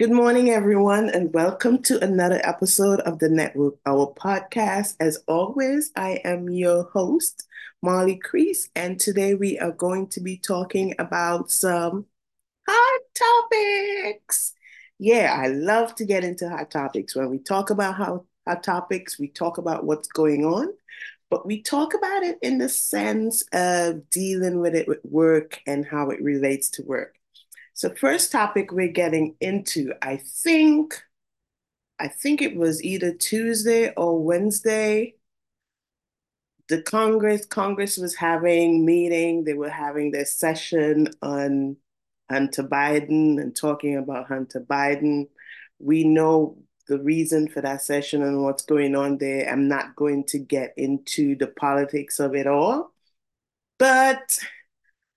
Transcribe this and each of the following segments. Good morning, everyone, and welcome to another episode of the Network Hour podcast. As always, I am your host, Mollie Crease, and today we are going to be talking about some hot topics. Yeah, I love to get into hot topics. When we talk about hot topics, we talk about what's going on, but we talk about it in the sense of dealing with it with work and how it relates to work. So first topic we're getting into, I think it was either Tuesday or Wednesday, the Congress was having a meeting, they were having their session on Hunter Biden and talking about Hunter Biden. We know the reason for that session and what's going on there. I'm not going to get into the politics of it all, but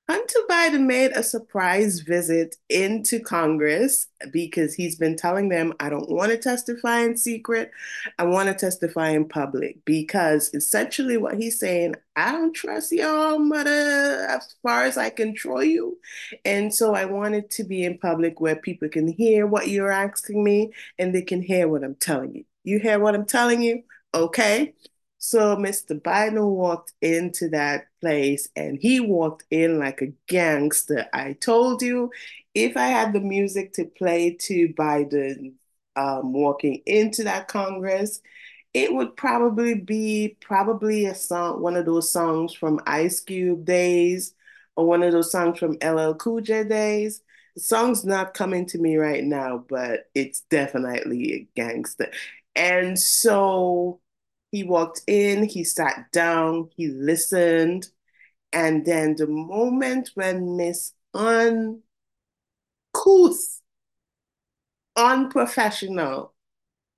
Hunter Biden made a surprise visit into Congress because he's been telling them, I don't want to testify in secret. I want to testify in public, because essentially what he's saying, I don't trust y'all, mother, as far as I control you. And so I want it to be in public where people can hear what you're asking me and they can hear what I'm telling you. You hear what I'm telling you? Okay. So Mr. Biden walked into that place and he walked in like a gangster. I told you, if I had the music to play to Biden walking into that Congress, it would probably be a song, one of those songs from Ice Cube days or one of those songs from LL Cool J days. The song's not coming to me right now, but it's definitely a gangster. And so he walked in, he sat down, he listened, and then the moment when Miss Uncouth, unprofessional,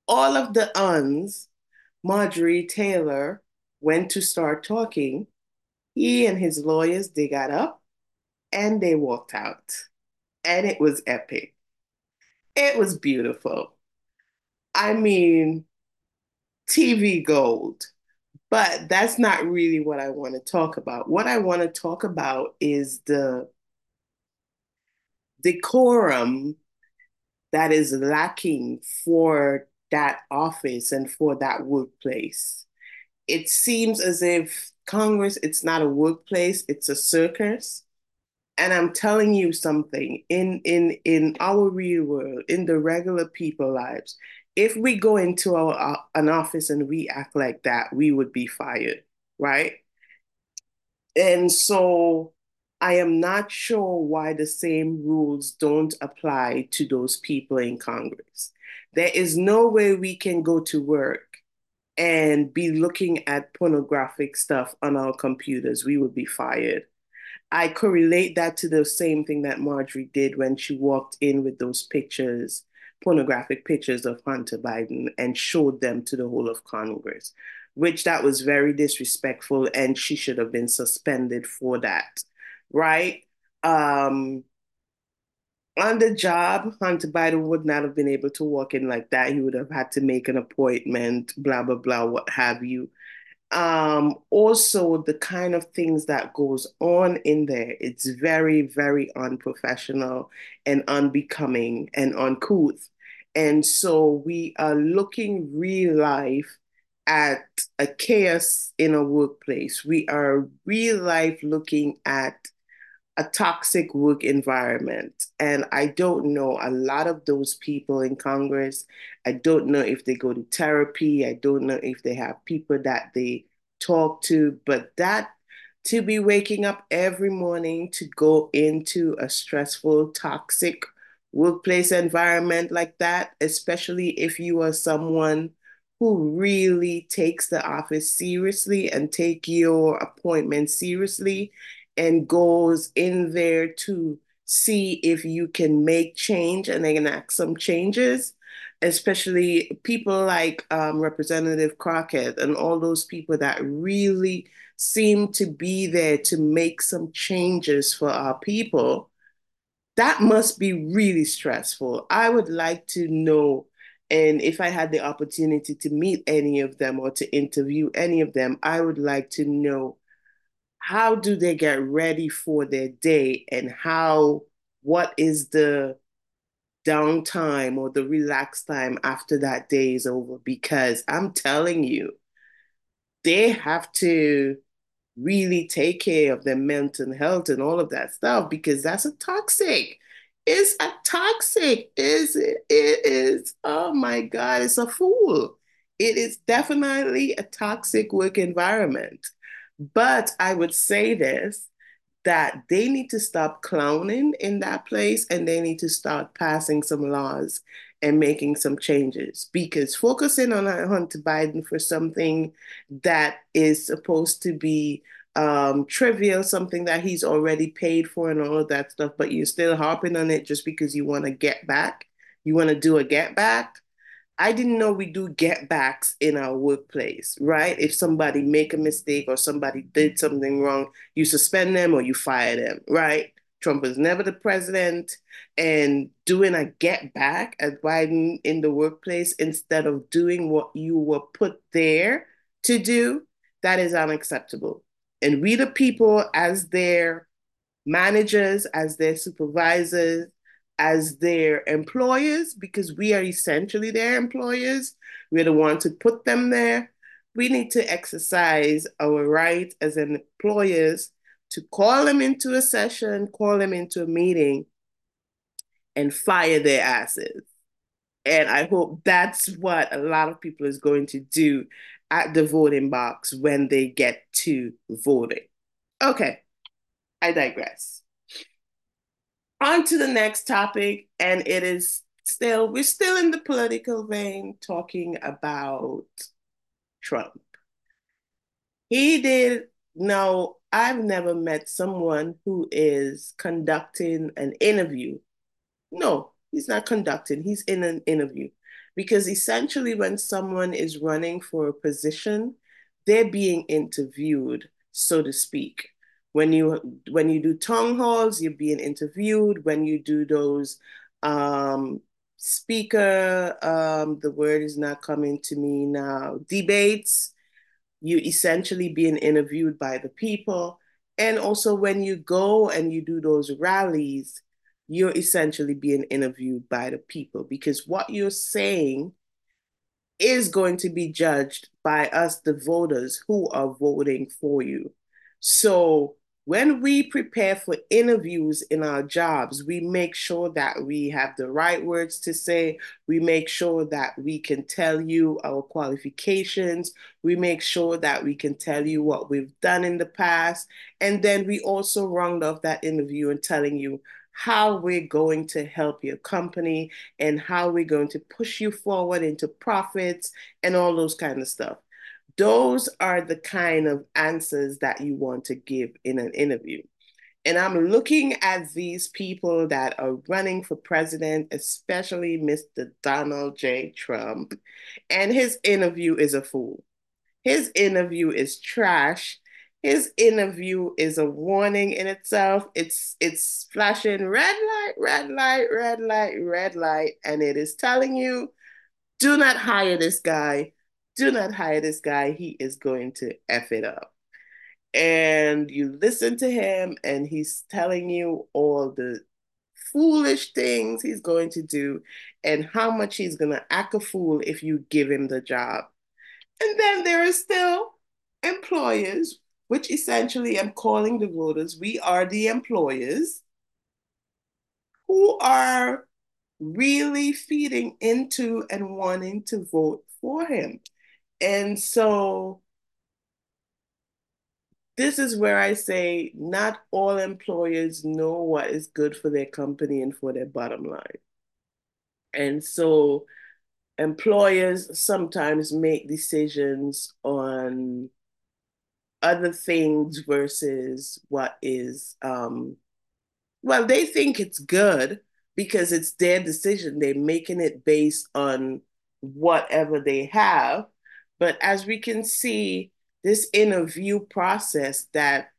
all of the uns, Marjorie Taylor, went to start talking, he and his lawyers, they got up and they walked out. And it was epic. It was beautiful. I mean, TV gold, but that's not really what I want to talk about. What I want to talk about is the decorum that is lacking for that office and for that workplace. It seems as if Congress, it's not a workplace, it's a circus. And I'm telling you something, in our real world, in the regular people's lives, if we go into an office and we act like that, we would be fired, right? And so I am not sure why the same rules don't apply to those people in Congress. There is no way we can go to work and be looking at pornographic stuff on our computers. We would be fired. I correlate that to the same thing that Marjorie did when she walked in with those pictures, pornographic pictures of Hunter Biden, and showed them to the whole of Congress, which that was very disrespectful and she should have been suspended for that, right? On the job, Hunter Biden would not have been able to walk in like that. He would have had to make an appointment, blah, blah, blah, what have you. Also, the kind of things that goes on in there, it's very, very unprofessional and unbecoming and uncouth. And so we are looking real life at a chaos in a workplace. We are real life looking at a toxic work environment. And I don't know, a lot of those people in Congress, I don't know if they go to therapy. I don't know if they have people that they talk to, but that to be waking up every morning to go into a stressful, toxic workplace environment like that, especially if you are someone who really takes the office seriously and take your appointment seriously, and goes in there to see if you can make change and enact some changes, especially people like Representative Crockett and all those people that really seem to be there to make some changes for our people. That must be really stressful. I would like to know, and if I had the opportunity to meet any of them or to interview any of them, I would like to know, how do they get ready for their day, and what is the downtime or the relaxed time after that day is over, because I'm telling you, they have to really take care of their mental health and all of that stuff, because that's a toxic. It's a toxic. It is. Oh my God, it's a fool. It is definitely a toxic work environment. But I would say this, that they need to stop clowning in that place, and they need to start passing some laws and making some changes, because focusing on Hunter Biden for something that is supposed to be trivial, something that he's already paid for and all of that stuff, but you're still harping on it just because you want to get back. You want to do a get back. I didn't know we do get backs in our workplace, right? If somebody make a mistake or somebody did something wrong, you suspend them or you fire them, right? Trump was never the president, and doing a get back at Biden in the workplace instead of doing what you were put there to do, that is unacceptable. And we the people, as their managers, as their supervisors, as their employers, because we are essentially their employers, we're the ones who put them there, we need to exercise our right as employers to call them into a session, call them into a meeting, and fire their asses. And I hope that's what a lot of people is going to do at the voting box when they get to voting. Okay, I digress. On to the next topic, and it is still, we're still in the political vein, talking about Trump. He did, now, I've never met someone who is conducting an interview. No, he's not conducting, he's in an interview. Because essentially when someone is running for a position, they're being interviewed, so to speak. When you do town halls, you're being interviewed. When you do those speaker, the word is not coming to me now, debates, you're essentially being interviewed by the people. And also when you go and you do those rallies, you're essentially being interviewed by the people, because what you're saying is going to be judged by us, the voters who are voting for you. So when we prepare for interviews in our jobs, we make sure that we have the right words to say. We make sure that we can tell you our qualifications. We make sure that we can tell you what we've done in the past. And then we also round off that interview and telling you how we're going to help your company and how we're going to push you forward into profits and all those kind of stuff. Those are the kind of answers that you want to give in an interview. And I'm looking at these people that are running for president, especially Mr. Donald J. Trump. And his interview is a fool. His interview is trash. His interview is a warning in itself. It's flashing red light, red light, red light, red light. And it is telling you, do not hire this guy. Do not hire this guy. He is going to F it up. And you listen to him, and he's telling you all the foolish things he's going to do and how much he's going to act a fool if you give him the job. And then there are still employers, which essentially I'm calling the voters. We are the employers who are really feeding into and wanting to vote for him. And so this is where I say not all employers know what is good for their company and for their bottom line. And so employers sometimes make decisions on other things versus what is, well, they think it's good because it's their decision. They're making it based on whatever they have. But as we can see, this interview process that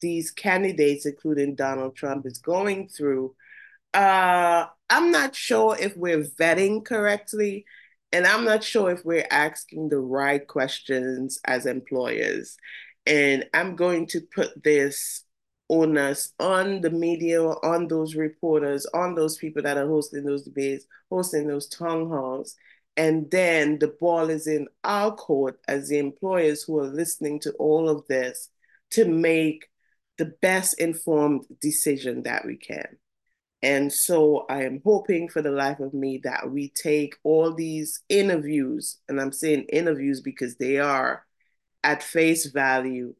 these candidates, including Donald Trump, is going through, I'm not sure if we're vetting correctly, and I'm not sure if we're asking the right questions as employers. And I'm going to put this on us, on the media, on those reporters, on those people that are hosting those debates, hosting those town halls. And then the ball is in our court as the employers who are listening to all of this to make the best informed decision that we can. And so I am hoping for the life of me that we take all these interviews, and I'm saying interviews because they are at face value,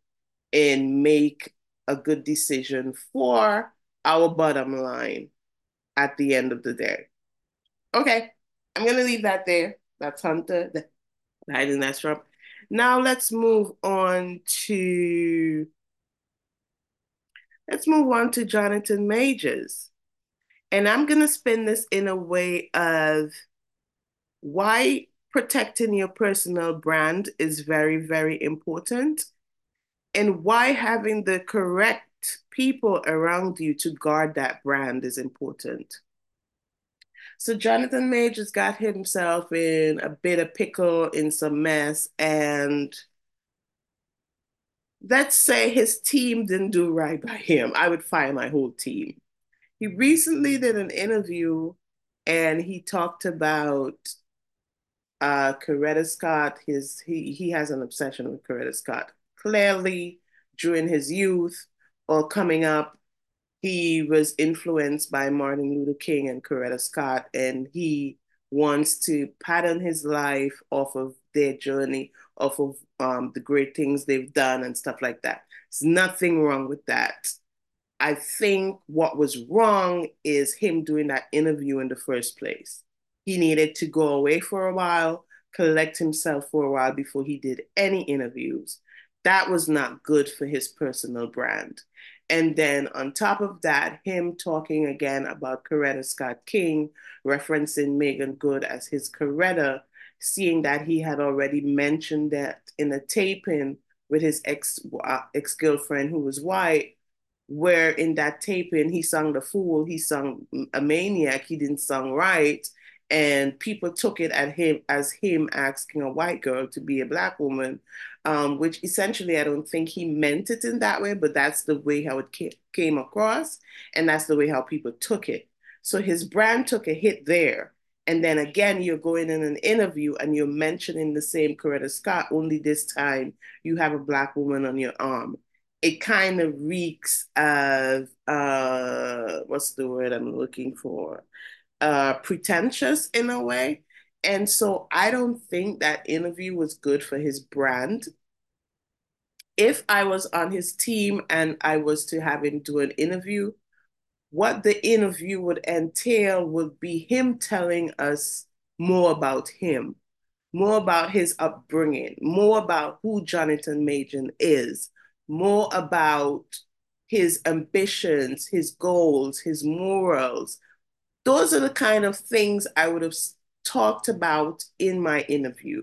and make a good decision for our bottom line at the end of the day. Okay, I'm going to leave that there. That's Hunter Biden, that's Trump. Now let's move on to Jonathan Majors. And I'm going to spin this in a way of why protecting your personal brand is very, very important, and why having the correct people around you to guard that brand is important. So Jonathan Majors got himself in a bit of pickle, in some mess, and let's say his team didn't do right by him. I would fire my whole team. He recently did an interview and he talked about Coretta Scott. He has an obsession with Coretta Scott. Clearly, during his youth or coming up, he was influenced by Martin Luther King and Coretta Scott, and he wants to pattern his life off of their journey, off of the great things they've done and stuff like that. There's nothing wrong with that. I think what was wrong is him doing that interview in the first place. He needed to go away for a while, collect himself for a while before he did any interviews. That was not good for his personal brand. And then on top of that, him talking again about Coretta Scott King, referencing Megan Good as his Coretta, seeing that he had already mentioned that in a taping with his ex-girlfriend who was white, where in that taping, he sung the fool, he sung a maniac, he didn't sung right. And people took it at him as him asking a white girl to be a black woman, which essentially I don't think he meant it in that way, but that's the way how it came across. And that's the way how people took it. So his brand took a hit there. And then again, you're going in an interview and you're mentioning the same Coretta Scott, only this time you have a black woman on your arm. It kind of reeks of, what's the word I'm looking for? Pretentious in a way. And so I don't think that interview was good for his brand. If I was on his team and I was to have him do an interview, what the interview would entail would be him telling us more about him, more about his upbringing, more about who Jonathan Majors is, more about his ambitions, his goals, his morals. Those are the kind of things I would have talked about in my interview.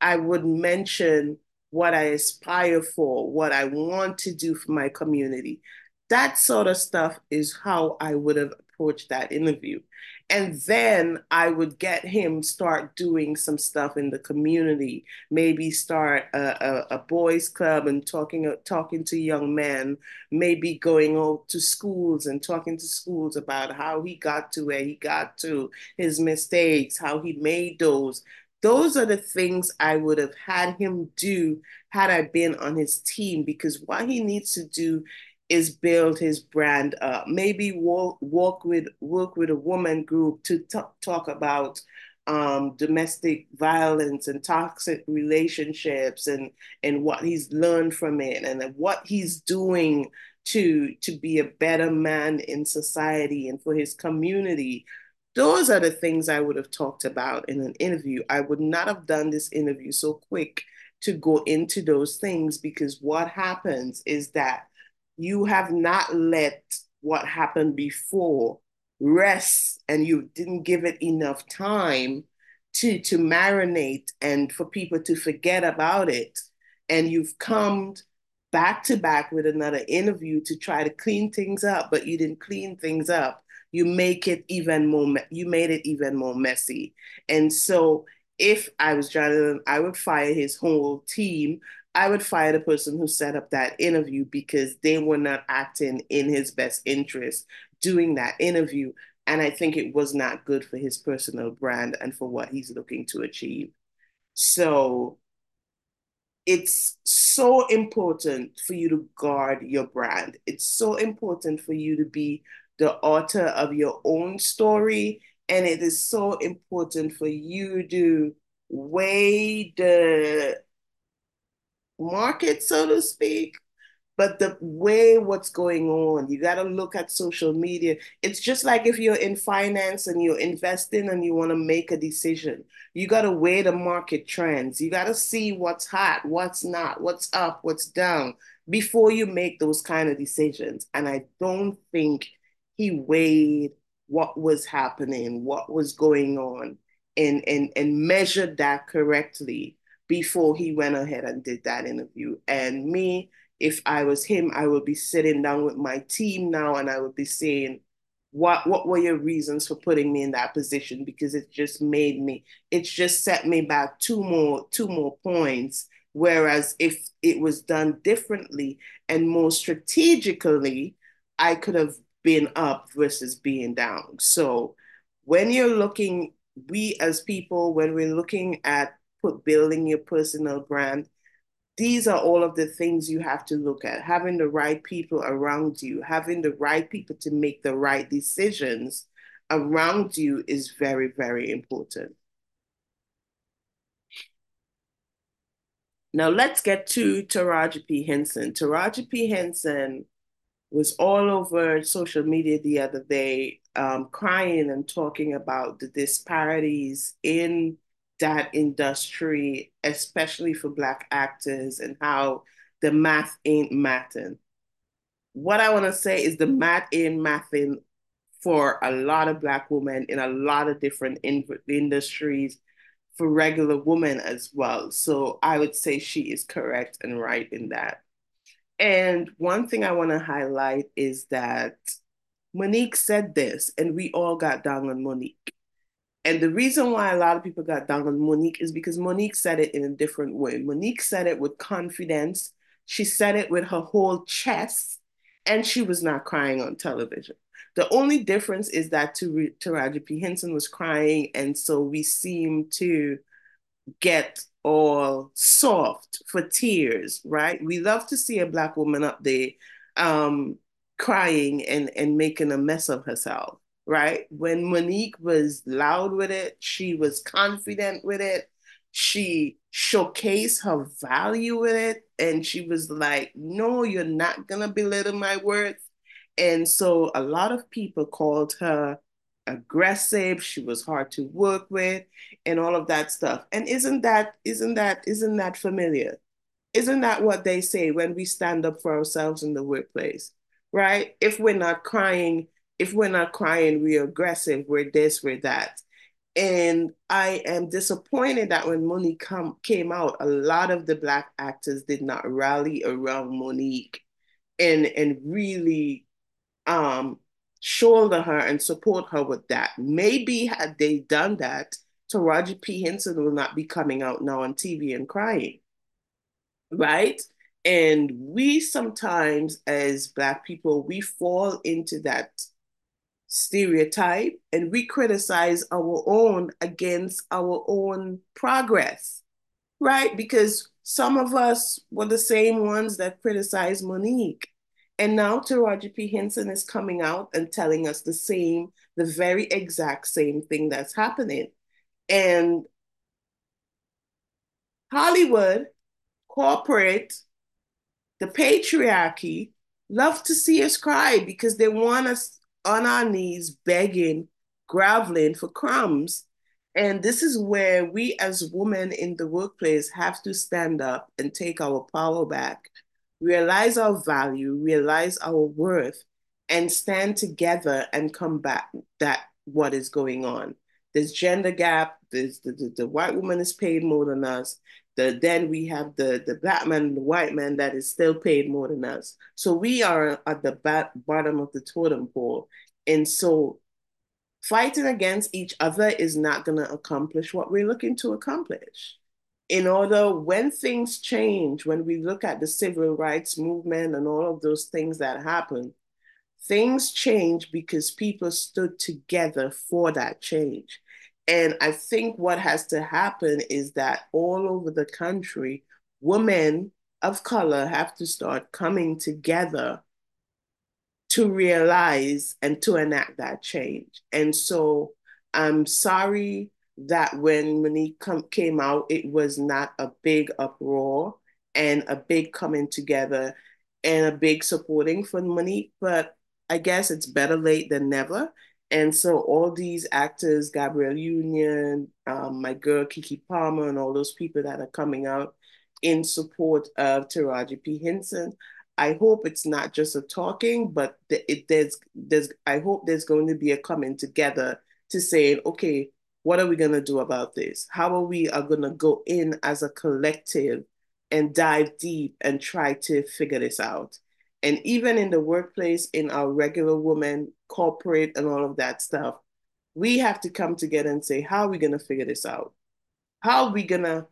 I would mention what I aspire for, what I want to do for my community. That sort of stuff is how I would have approached that interview. And then I would get him start doing some stuff in the community, maybe start a boys club and talking to young men, maybe going out to schools and talking to schools about how he got to where he got to, his mistakes, how he made those. Those are the things I would have had him do had I been on his team, because what he needs to do is build his brand up. Maybe work with a woman group to talk about domestic violence and toxic relationships and what he's learned from it and what he's doing to be a better man in society and for his community. Those are the things I would have talked about in an interview. I would not have done this interview so quick to go into those things, because what happens is that you have not let what happened before rest, and you didn't give it enough time to marinate and for people to forget about it. And you've come back to back with another interview to try to clean things up, but you didn't clean things up. You made it even more messy. And so if I was Jonathan, I would fire his whole team. I would fire the person who set up that interview because they were not acting in his best interest doing that interview. And I think it was not good for his personal brand and for what he's looking to achieve. So it's so important for you to guard your brand. It's so important for you to be the author of your own story. And it is so important for you to weigh the market, so to speak, but the way what's going on. You got to look at social media. It's just like if you're in finance and you're investing and you want to make a decision, you got to weigh the market trends. You got to see what's hot, what's not, what's up, what's down before you make those kind of decisions. And I don't think he weighed what was happening, what was going on, and measured that correctly before he went ahead and did that interview. And me, if I was him, I would be sitting down with my team now and I would be saying, what were your reasons for putting me in that position? Because it just made me, it's just set me back two more points. Whereas if it was done differently and more strategically, I could have been up versus being down. So when you're looking, we as people, when we're looking at building your personal brand, these are all of the things you have to look at. Having the right people around you, having the right people to make the right decisions around you is very, very important. Now let's get to Taraji P. Henson. Taraji P. Henson was all over social media the other day, crying and talking about the disparities in that industry, especially for Black actors, and how the math ain't mathin'. What I want to say is the math ain't mathin' for a lot of Black women in a lot of different industries, for regular women as well. So I would say she is correct and right in that. And one thing I want to highlight is that Mo'Nique said this, and we all got down on Mo'Nique. And the reason why a lot of people got down on Mo'Nique is because Mo'Nique said it in a different way. Mo'Nique said it with confidence. She said it with her whole chest, and she was not crying on television. The only difference is that Taraji P. Henson was crying, and so we seem to get all soft for tears, right? We love to see a Black woman up there crying and making a mess of herself. Right? When Mo'Nique was loud with it, she was confident with it, she showcased her value with it, and she was like, no, you're not going to belittle my worth. And so a lot of people called her aggressive, she was hard to work with, and all of that stuff. And isn't that familiar? Isn't that what they say when we stand up for ourselves in the workplace, right? If we're not crying, we're aggressive, we're this, we're that. And I am disappointed that when Mo'Nique came out, a lot of the Black actors did not rally around Mo'Nique and really shoulder her and support her with that. Maybe had they done that, Taraji P. Henson will not be coming out now on TV and crying, right? And we sometimes, as Black people, we fall into that stereotype and we criticize our own against our own progress, right? Because some of us were the same ones that criticized Mo'Nique. And now Taraji P. Henson is coming out and telling us the very exact same thing that's happening. And Hollywood, corporate, the patriarchy love to see us cry because they want us on our knees begging, groveling for crumbs. And this is where we as women in the workplace have to stand up and take our power back, realize our value, realize our worth, and stand together and combat that what is going on. There's gender gap, there's the white woman is paid more than us. Then we have the Black man and the white man that is still paid more than us. So we are at the bottom of the totem pole. And so fighting against each other is not going to accomplish what we're looking to accomplish. in order, when things change, when we look at the civil rights movement and all of those things that happen, things change because people stood together for that change. And I think what has to happen is that all over the country, women of color have to start coming together to realize and to enact that change. And so I'm sorry that when Mo'Nique came out, it was not a big uproar and a big coming together and a big supporting for Mo'Nique, but I guess it's better late than never. And so all these actors, Gabrielle Union, my girl Kiki Palmer, and all those people that are coming out in support of Taraji P. Henson, I hope it's not just a talking, but I hope there's going to be a coming together to say, okay, what are we going to do about this? How are we going to go in as a collective and dive deep and try to figure this out? And even in the workplace, in our regular women, corporate and all of that stuff, we have to come together and say, how are we going to figure this out? How are we going to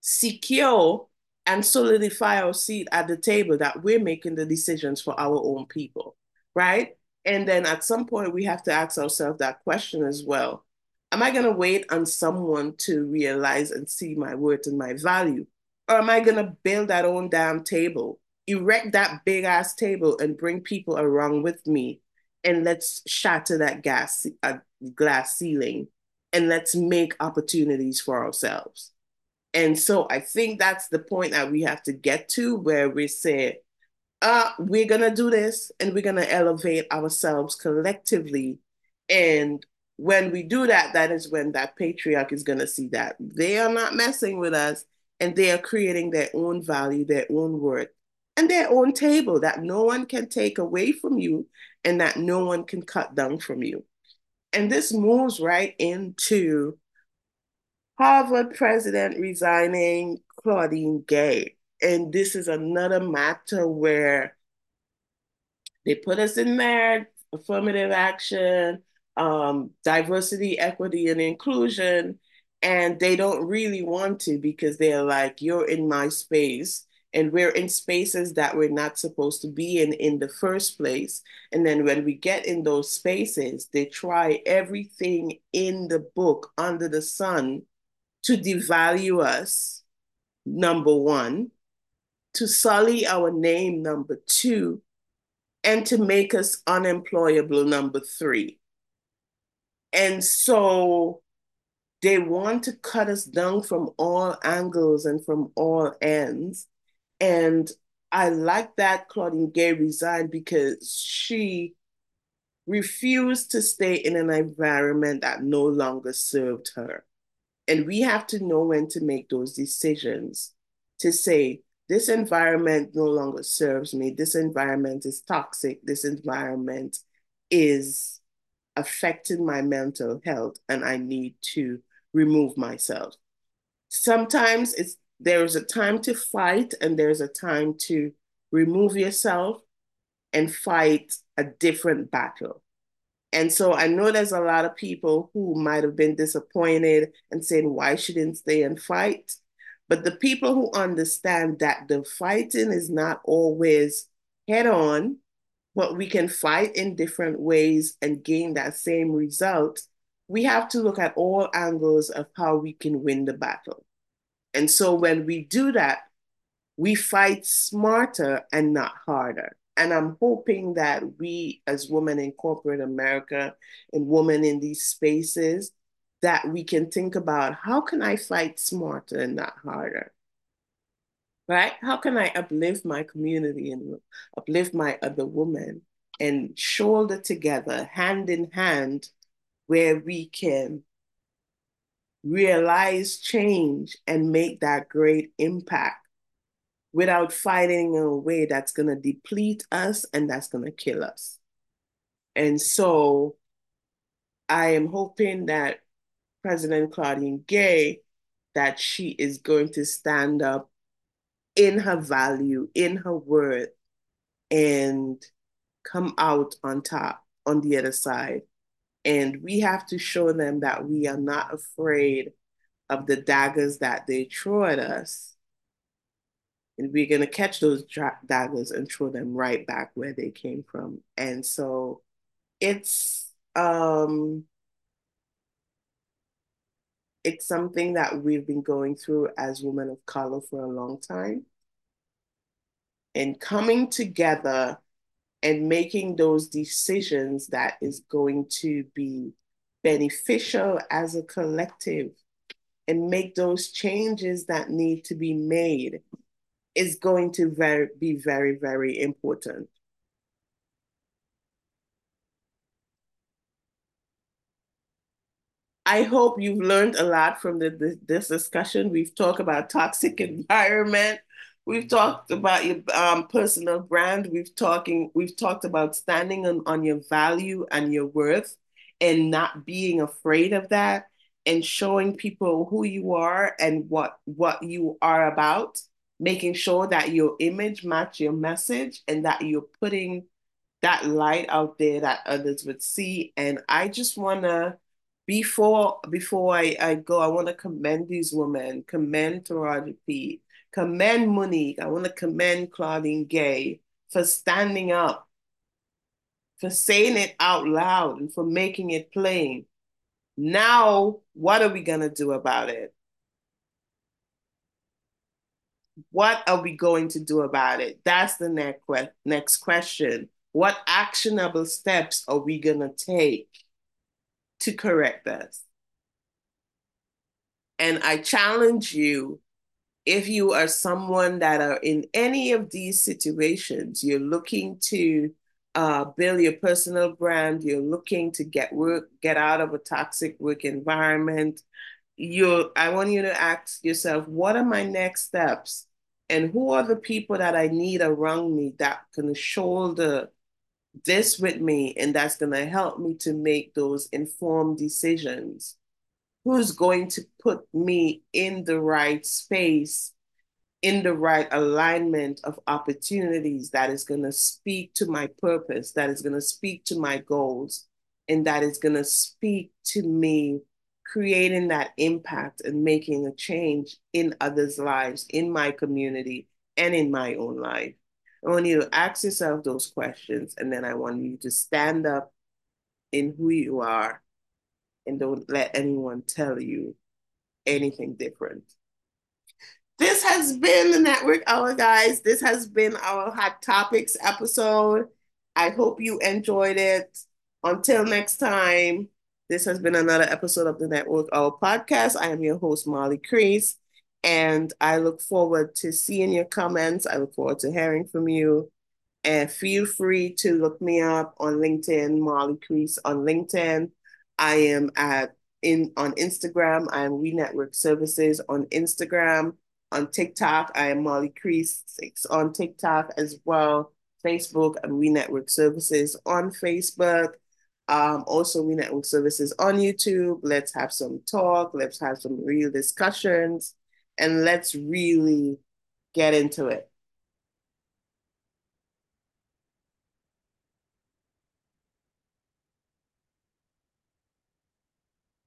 secure and solidify our seat at the table that we're making the decisions for our own people, right? And then at some point, we have to ask ourselves that question as well. Am I going to wait on someone to realize and see my worth and my value? Or am I going to build that own damn table, erect that big ass table and bring people around with me? And let's shatter that glass ceiling and let's make opportunities for ourselves. And so I think that's the point that we have to get to, where we say, we're going to do this and we're going to elevate ourselves collectively. And when we do that, that is when that patriarch is going to see that they are not messing with us and they are creating their own value, their own worth, and their own table that no one can take away from you and that no one can cut down from you. And this moves right into Harvard president resigning, Claudine Gay. And this is another matter where they put us in there, affirmative action, diversity, equity, and inclusion. And they don't really want to, because they're like, you're in my space. And we're in spaces that we're not supposed to be in the first place. And then when we get in those spaces, they try everything in the book under the sun to devalue us, number one, to sully our name, number two, and to make us unemployable, number three. And so they want to cut us down from all angles and from all ends. And I like that Claudine Gay resigned, because she refused to stay in an environment that no longer served her. And we have to know when to make those decisions to say, this environment no longer serves me. This environment is toxic. This environment is affecting my mental health, and I need to remove myself. Sometimes there is a time to fight, and there's a time to remove yourself and fight a different battle. And so I know there's a lot of people who might have been disappointed and saying, why shouldn't they stay and fight? But the people who understand that the fighting is not always head on, but we can fight in different ways and gain that same result, we have to look at all angles of how we can win the battle. And so when we do that, we fight smarter and not harder. And I'm hoping that we, as women in corporate America and women in these spaces, that we can think about, how can I fight smarter and not harder, right? How can I uplift my community and uplift my other women and shoulder together, hand in hand, where we can realize change and make that great impact without fighting in a way that's going to deplete us and that's going to kill us. And so I am hoping that President Claudine Gay, that she is going to stand up in her value, in her worth, and come out on top on the other side. And we have to show them that we are not afraid of the daggers that they throw at us. And we're going to catch those daggers and throw them right back where they came from. And so it's something that we've been going through as women of color for a long time. And coming together and making those decisions that is going to be beneficial as a collective and make those changes that need to be made is going to be very, very important. I hope you've learned a lot from this discussion. We've talked about toxic environment. We've talked about your personal brand. We've talked about standing on your value and your worth and not being afraid of that and showing people who you are and what you are about, making sure that your image matches your message and that you're putting that light out there that others would see. And I just want to, before I go, I want to commend these women, commend Taraji P., commend Mo'Nique. I want to commend Claudine Gay for standing up, for saying it out loud and for making it plain. Now, what are we going to do about it? What are we going to do about it? That's the next question. What actionable steps are we going to take to correct this? And I challenge you, if you are someone that are in any of these situations, you're looking to build your personal brand, you're looking to get work, get out of a toxic work environment, I want you to ask yourself, what are my next steps? And who are the people that I need around me that can shoulder this with me and that's going to help me to make those informed decisions? Who's going to put me in the right space, in the right alignment of opportunities that is going to speak to my purpose, that is going to speak to my goals, and that is going to speak to me creating that impact and making a change in others' lives, in my community, and in my own life? I want you to ask yourself those questions, and then I want you to stand up in who you are and don't let anyone tell you anything different. This has been the Network Hour, guys. This has been our Hot Topics episode. I hope you enjoyed it. Until next time, this has been another episode of the Network Hour podcast. I am your host, Mollie Crease, and I look forward to seeing your comments. I look forward to hearing from you. And feel free to look me up on LinkedIn, Mollie Crease on LinkedIn. I am on Instagram. I am We Network Services on Instagram. On TikTok, I am Mollie Crease on TikTok as well. Facebook, and We Network Services on Facebook. Also, We Network Services on YouTube. Let's have some talk. Let's have some real discussions. And let's really get into it.